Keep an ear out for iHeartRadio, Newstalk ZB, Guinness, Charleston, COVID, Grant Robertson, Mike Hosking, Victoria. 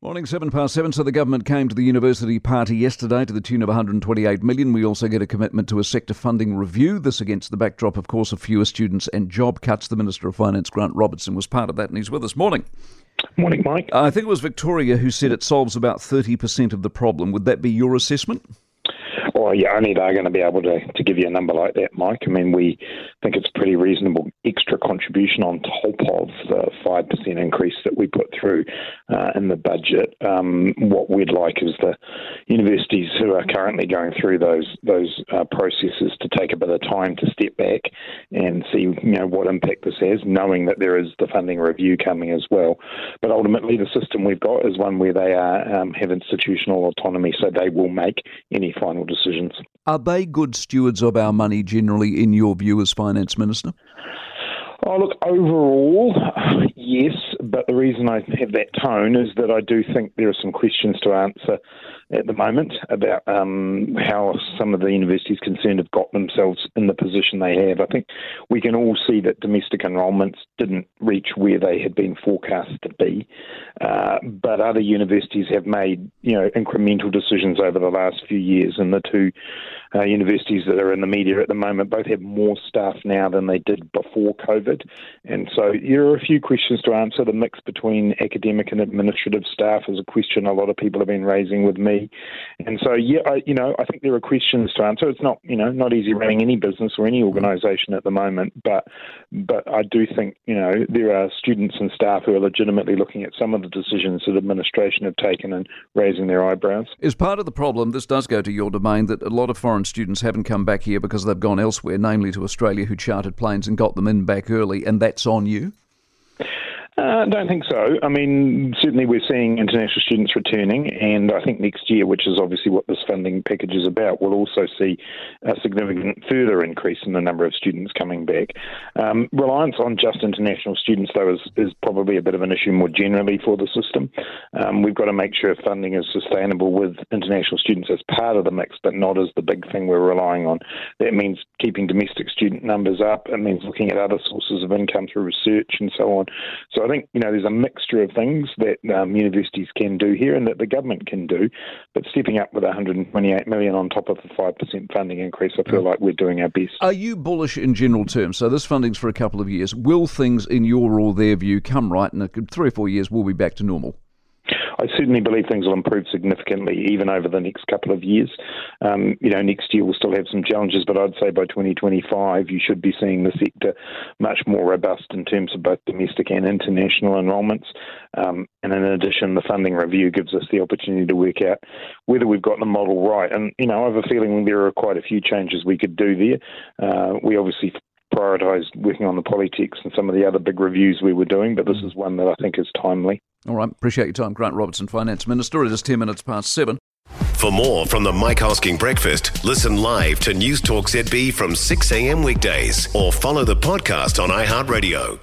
Morning, 7 past 7. So the government came to the university party yesterday to the tune of $128 million. We also get a commitment to a sector funding review. This against the backdrop, of course, of fewer students and job cuts. The Minister of Finance, Grant Robertson, was part of that, and he's with us. Morning. Morning, Mike. I think it was Victoria who said it solves about 30% of the problem. Would that be your assessment? Well, yeah, only they're going to be able to give you a number like that, Mike. I mean, we think it's pretty reasonable extra contribution on top of the 5% increase that we put through in the budget. What we'd like is the universities who are currently going through those processes to take a bit of time to step back and see what impact this has, knowing that there is the funding review coming as well. But ultimately, the system we've got is one where they are, have institutional autonomy, so they will make any final decision. Are they good stewards of our money generally, in your view, as Finance Minister? Oh, look, overall, yes, but the reason I have that tone is that I do think there are some questions to answer at the moment about how some of the universities concerned have got themselves in the position they have. I think we can all see that domestic enrolments didn't reach where they had been forecast to be, but other universities have made incremental decisions over the last few years, and the two universities that are in the media at the moment both have more staff now than they did before COVID, and so there are a few questions to answer. The mix between academic and administrative staff is a question a lot of people have been raising with me. And so, yeah, I think there are questions to answer. It's not, not easy running any business or any organisation at the moment, but I do think, there are students and staff who are legitimately looking at some of the decisions that administration have taken and raising their eyebrows. Is part of the problem, this does go to your domain, that a lot of foreign students haven't come back here because they've gone elsewhere, namely to Australia, who chartered planes and got them in back early, and that's on you? I don't think so. I mean, certainly we're seeing international students returning, and I think next year, which is obviously what this funding package is about, we'll also see a significant further increase in the number of students coming back. Reliance on just international students, though, is probably a bit of an issue more generally for the system. We've got to make sure funding is sustainable with international students as part of the mix, but not as the big thing we're relying on. That means keeping domestic student numbers up. It means looking at other sources of income through research and so on. So I think, there's a mixture of things that universities can do here and that the government can do, but stepping up with $128 million on top of the 5% funding increase, I feel like we're doing our best. Are you bullish in general terms? So this funding's for a couple of years. Will things, in your or their view, come right in 3 or 4 years, we'll be back to normal? I certainly believe things will improve significantly even over the next couple of years. Next year we'll still have some challenges, but I'd say by 2025 you should be seeing the sector much more robust in terms of both domestic and international enrolments. And in addition, the funding review gives us the opportunity to work out whether we've got the model right. And, I have a feeling there are quite a few changes we could do there. We obviously prioritised working on the Polytechs and some of the other big reviews we were doing, but this is one that I think is timely. All right, appreciate your time, Grant Robertson, Finance Minister. It is 10 minutes past 7. For more from the Mike Hosking Breakfast, listen live to Newstalk ZB from 6 a.m. weekdays or follow the podcast on iHeartRadio.